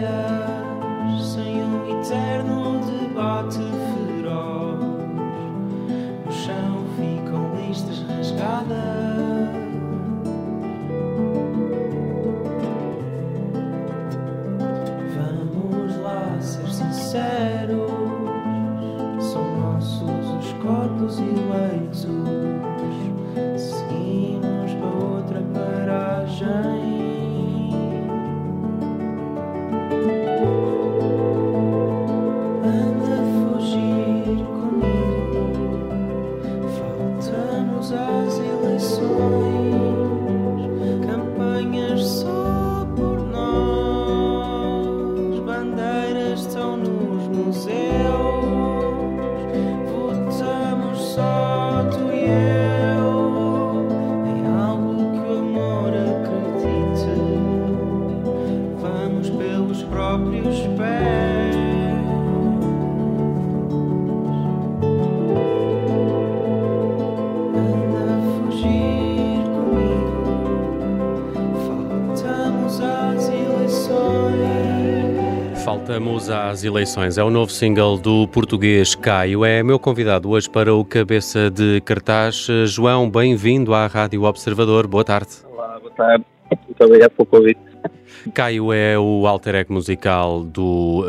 dias sem um eterno debate feroz. No chão ficam listas rasgadas. Vamos lá ser sinceros, são nossos os corpos eleitos. Seguimos para outra paragem. Faltamos às eleições. É o novo single do português Caio. É meu convidado hoje para o Cabeça de Cartaz. João, bem-vindo à Rádio Observador. Boa tarde. Olá, boa tarde. Muito obrigado pelo convite. Caio é o alter ego musical do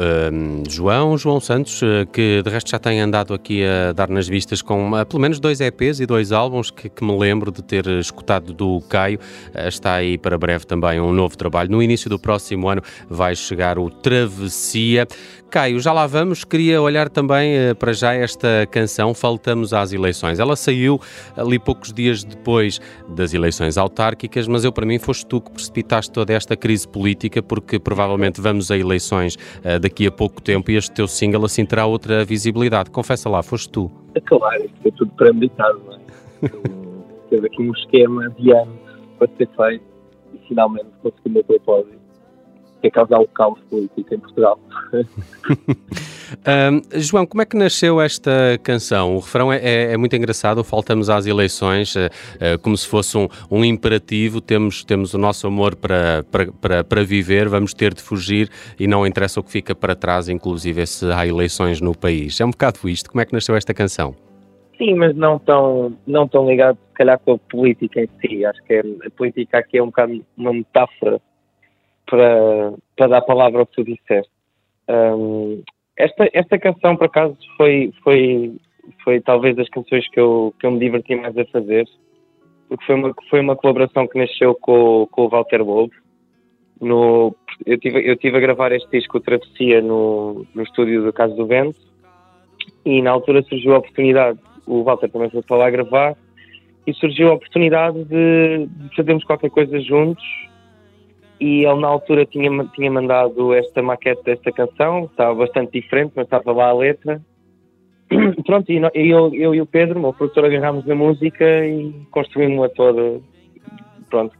João Santos, que de resto já tem andado aqui a dar nas vistas com pelo menos 2 EPs e 2 álbuns que me lembro de ter escutado do Caio. Está aí para breve também um novo trabalho. No início do próximo ano vai chegar o Travessia. Caio, já lá vamos. Queria olhar também para já esta canção, Faltamos às Eleições. Ela saiu ali poucos dias depois das eleições autárquicas, mas eu, para mim, foste tu que precipitaste toda esta crise política, porque provavelmente vamos a eleições daqui a pouco tempo e este teu single assim terá outra visibilidade. Confessa lá, foste tu. É claro, isto é tudo premeditado, não é? Teve aqui um esquema de anos para ser feito e finalmente consegui o meu propósito, que é causar o caos político em Portugal. João, como é que nasceu esta canção? O refrão é muito engraçado, Faltamos às Eleições, como se fosse um imperativo. Temos o nosso amor para viver, vamos ter de fugir e não interessa o que fica para trás, inclusive se há eleições no país. É um bocado isto. Como é que nasceu esta canção? Sim, mas não tão ligado, se calhar, com a política em si. Acho que a política aqui é um bocado uma metáfora para dar palavra ao que tu disseste. Esta canção, por acaso, foi talvez das canções que eu me diverti mais a fazer, porque foi uma colaboração que nasceu com o Walter Bolo. Eu tive a gravar este disco, Travessia, no estúdio do Caso do Vento, e na altura surgiu a oportunidade, o Walter também foi para lá gravar, e surgiu a oportunidade de fazermos qualquer coisa juntos. E ele, na altura, tinha mandado esta maquete desta canção, estava bastante diferente, mas estava lá a letra. Pronto, e eu e o Pedro, o meu produtor, agarrámos na música e construímos-la toda, pronto,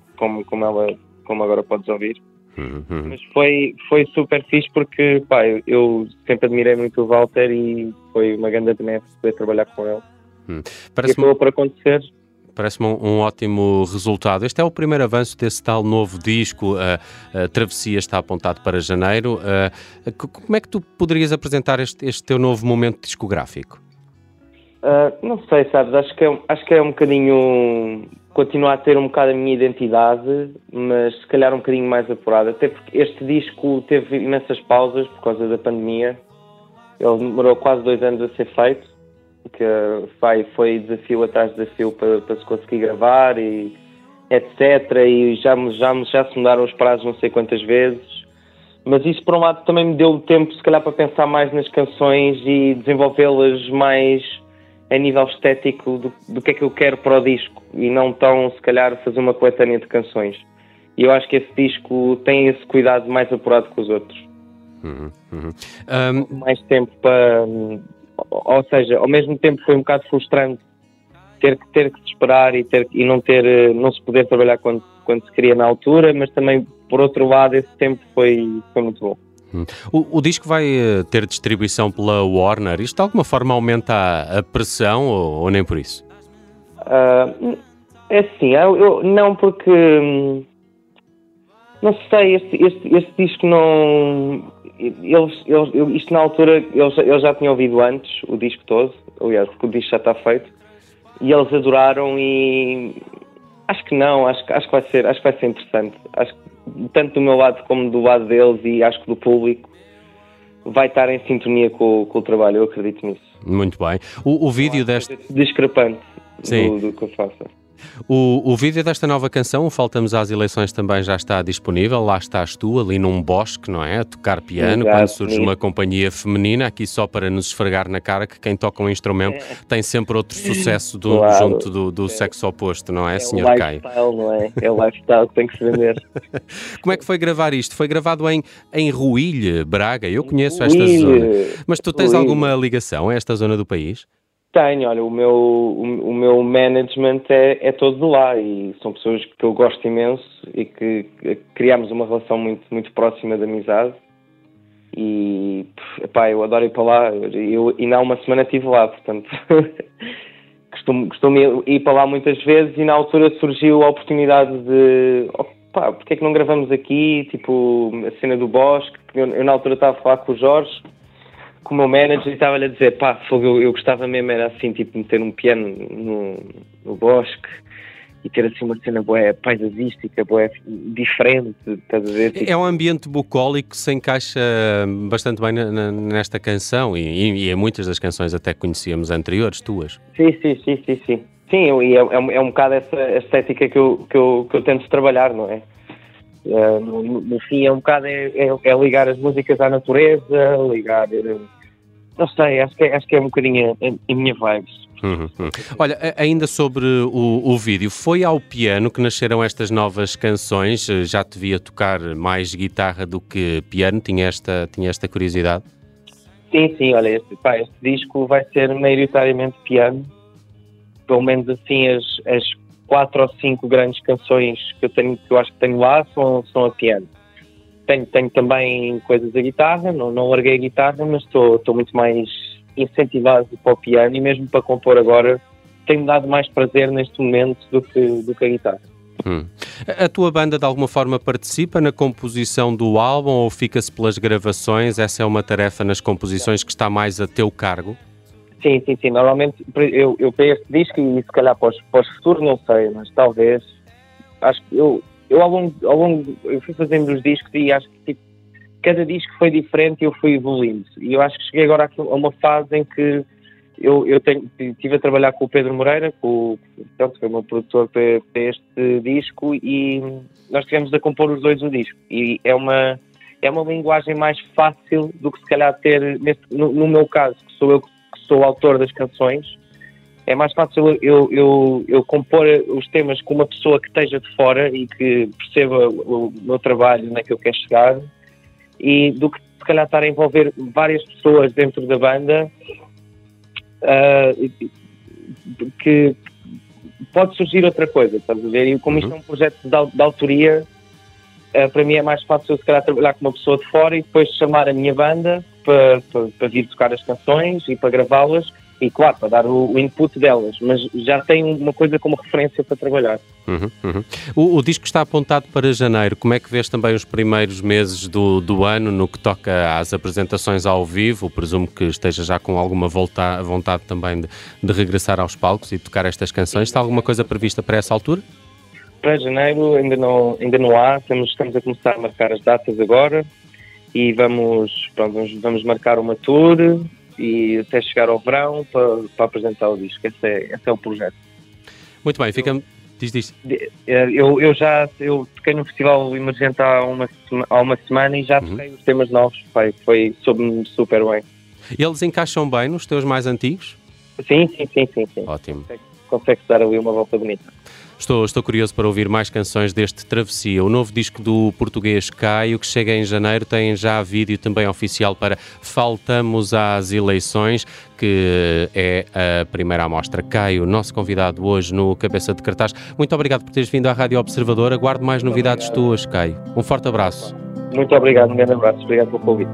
como agora podes ouvir. Uhum. Mas foi super fixe porque, pá, eu sempre admirei muito o Walter e foi uma grande benesse poder trabalhar com ele. Parece-me... E acabou por acontecer... Parece-me um ótimo resultado. Este é o primeiro avanço desse tal novo disco. A Travessia está apontado para janeiro. Como é que tu poderias apresentar este teu novo momento discográfico? Não sei, sabes? Acho que é um bocadinho... Continuar a ter um bocado a minha identidade, mas se calhar um bocadinho mais apurada. Até porque este disco teve imensas pausas por causa da pandemia. Ele demorou quase 2 anos a ser feito. Que foi desafio atrás de desafio para se conseguir gravar e etc, e já se mudaram os prazos não sei quantas vezes, mas isso por um lado também me deu tempo, se calhar, para pensar mais nas canções e desenvolvê-las mais a nível estético do que é que eu quero para o disco, e não tão, se calhar, fazer uma coletânea de canções. E eu acho que esse disco tem esse cuidado mais apurado que os outros. Mais tempo para... Ou seja, ao mesmo tempo foi um bocado frustrante ter que se esperar e não se poder trabalhar quando se queria na altura, mas também, por outro lado, esse tempo foi muito bom. O disco vai ter distribuição pela Warner. Isto de alguma forma aumenta a pressão ou nem por isso? É assim, não porque... Não sei, este disco não... Isto na altura, eles já tinham ouvido antes, o disco todo, aliás, porque o disco já está feito, e eles adoraram e... Acho que vai ser interessante. Acho que, tanto do meu lado como do lado deles, e acho que do público, vai estar em sintonia com o trabalho, eu acredito nisso. Muito bem. O vídeo deste... Discrepante do que eu faço. O vídeo desta nova canção, Faltamos às Eleições, também já está disponível. Lá estás tu, ali num bosque, não é? A tocar piano, exato, quando surge uma companhia feminina, aqui só para nos esfregar na cara que quem toca um instrumento tem sempre outro sucesso claro, junto do sexo oposto, não é, Sr. Caio? É o lifestyle, não é? É o lifestyle que tem que se vender. Como é que foi gravar isto? Foi gravado em Ruilhe, Braga. Eu conheço esta zona. Mas tu tens alguma ligação a esta zona do país? Tenho, olha, o meu management é todo de lá e são pessoas que eu gosto imenso e que criámos uma relação muito, muito próxima de amizade e, epá, eu adoro ir para lá e na uma semana estive lá, portanto, costumo ir para lá muitas vezes e na altura surgiu a oportunidade de, opá, porque é que não gravamos aqui, tipo, a cena do bosque, eu na altura estava a falar com o Jorge, com o meu manager, e estava-lhe a dizer, pá, eu gostava mesmo, era assim, tipo, meter um piano no bosque e ter assim uma cena bué paisagística, bué diferente, estás a ver? É um ambiente bucólico que se encaixa bastante bem nesta canção e em muitas das canções até que conhecíamos anteriores, tuas. Sim. Sim, e é um bocado essa estética que eu tento trabalhar, não é? No fim é um bocado é ligar as músicas à natureza, ligar, não sei, acho que é um bocadinho a minha vibe. Olha, ainda sobre o vídeo, foi ao piano que nasceram estas novas canções? Já te via tocar mais guitarra do que piano? Tinha esta curiosidade? Sim, olha, este disco vai ser maioritariamente piano, pelo menos assim as 4 ou 5 grandes canções que eu acho que tenho lá são a piano. Tenho também coisas a guitarra, não larguei a guitarra, mas estou muito mais incentivado para o piano e mesmo para compor agora tem-me dado mais prazer neste momento do que a guitarra. A tua banda de alguma forma participa na composição do álbum ou fica-se pelas gravações? Essa é uma tarefa nas composições que está mais a teu cargo? Sim. Normalmente, eu para este disco e se calhar para o futuro, não sei, mas talvez. Acho que eu ao longo eu fui fazendo os discos e acho que tipo, cada disco foi diferente e eu fui evoluindo. E eu acho que cheguei agora a uma fase em que eu estive a trabalhar com o Pedro Moreira, portanto, que é o meu produtor para este disco, e nós estivemos a compor os dois o disco. E é uma linguagem mais fácil do que se calhar ter, no meu caso, que sou eu que sou o autor das canções, é mais fácil eu compor os temas com uma pessoa que esteja de fora e que perceba o meu trabalho, onde é que eu quero chegar, e do que se calhar estar a envolver várias pessoas dentro da banda, que pode surgir outra coisa, estás a ver? E como isto é um projeto de autoria, para mim é mais fácil se calhar trabalhar com uma pessoa de fora e depois chamar a minha banda para vir tocar as canções e para gravá-las e, claro, para dar o input delas, mas já tem uma coisa como referência para trabalhar. O disco está apontado para janeiro. Como é que vês também os primeiros meses do ano no que toca às apresentações ao vivo? Presumo que esteja já com alguma vontade também de regressar aos palcos e tocar estas canções. Está alguma coisa prevista para essa altura? Para janeiro ainda não há, estamos a começar a marcar as datas agora e vamos marcar uma tour e até chegar ao verão para apresentar o disco. Esse é o projeto. Muito bem, fica-me... Diz. Eu toquei no Festival Emergente há uma semana e já toquei os temas novos, foi soube-me super bem. Eles encaixam bem nos teus mais antigos? Sim. Ótimo. Consegue dar ali uma volta bonita. Estou curioso para ouvir mais canções deste Travessia. O novo disco do português Caio, que chega em janeiro, tem já vídeo também oficial para Faltamos às Eleições, que é a primeira amostra. Caio, nosso convidado hoje no Cabeça de Cartaz. Muito obrigado por teres vindo à Rádio Observador. Aguardo mais novidades tuas, Caio. Um forte abraço. Muito obrigado, um grande abraço. Obrigado pelo convite.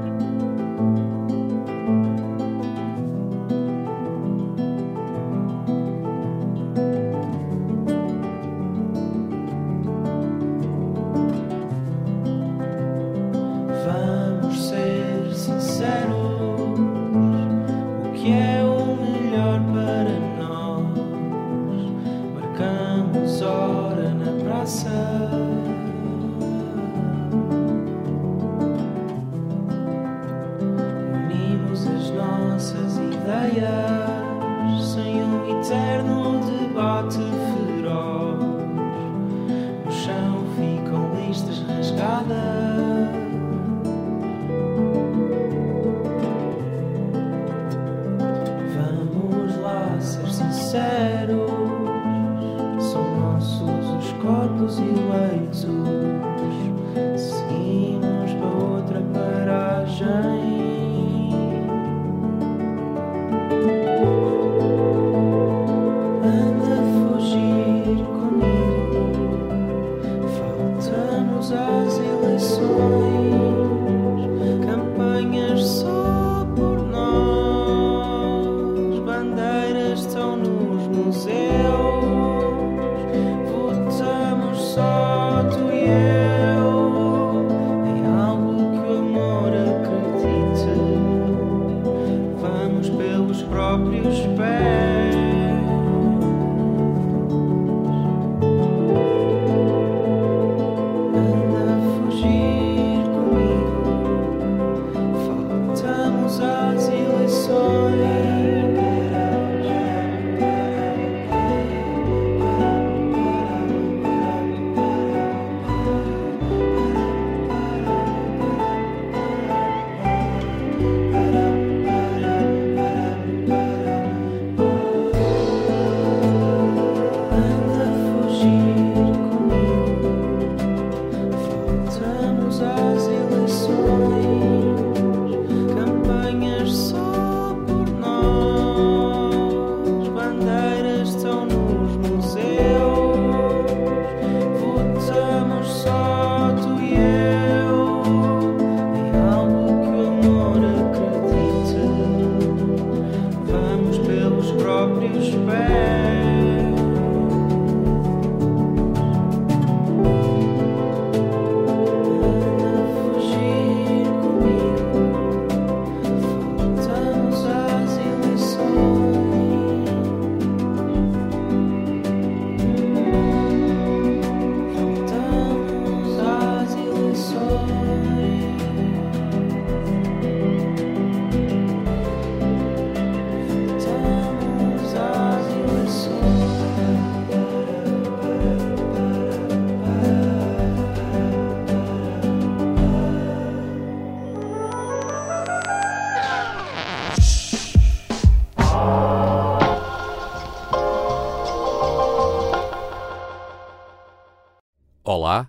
Olá,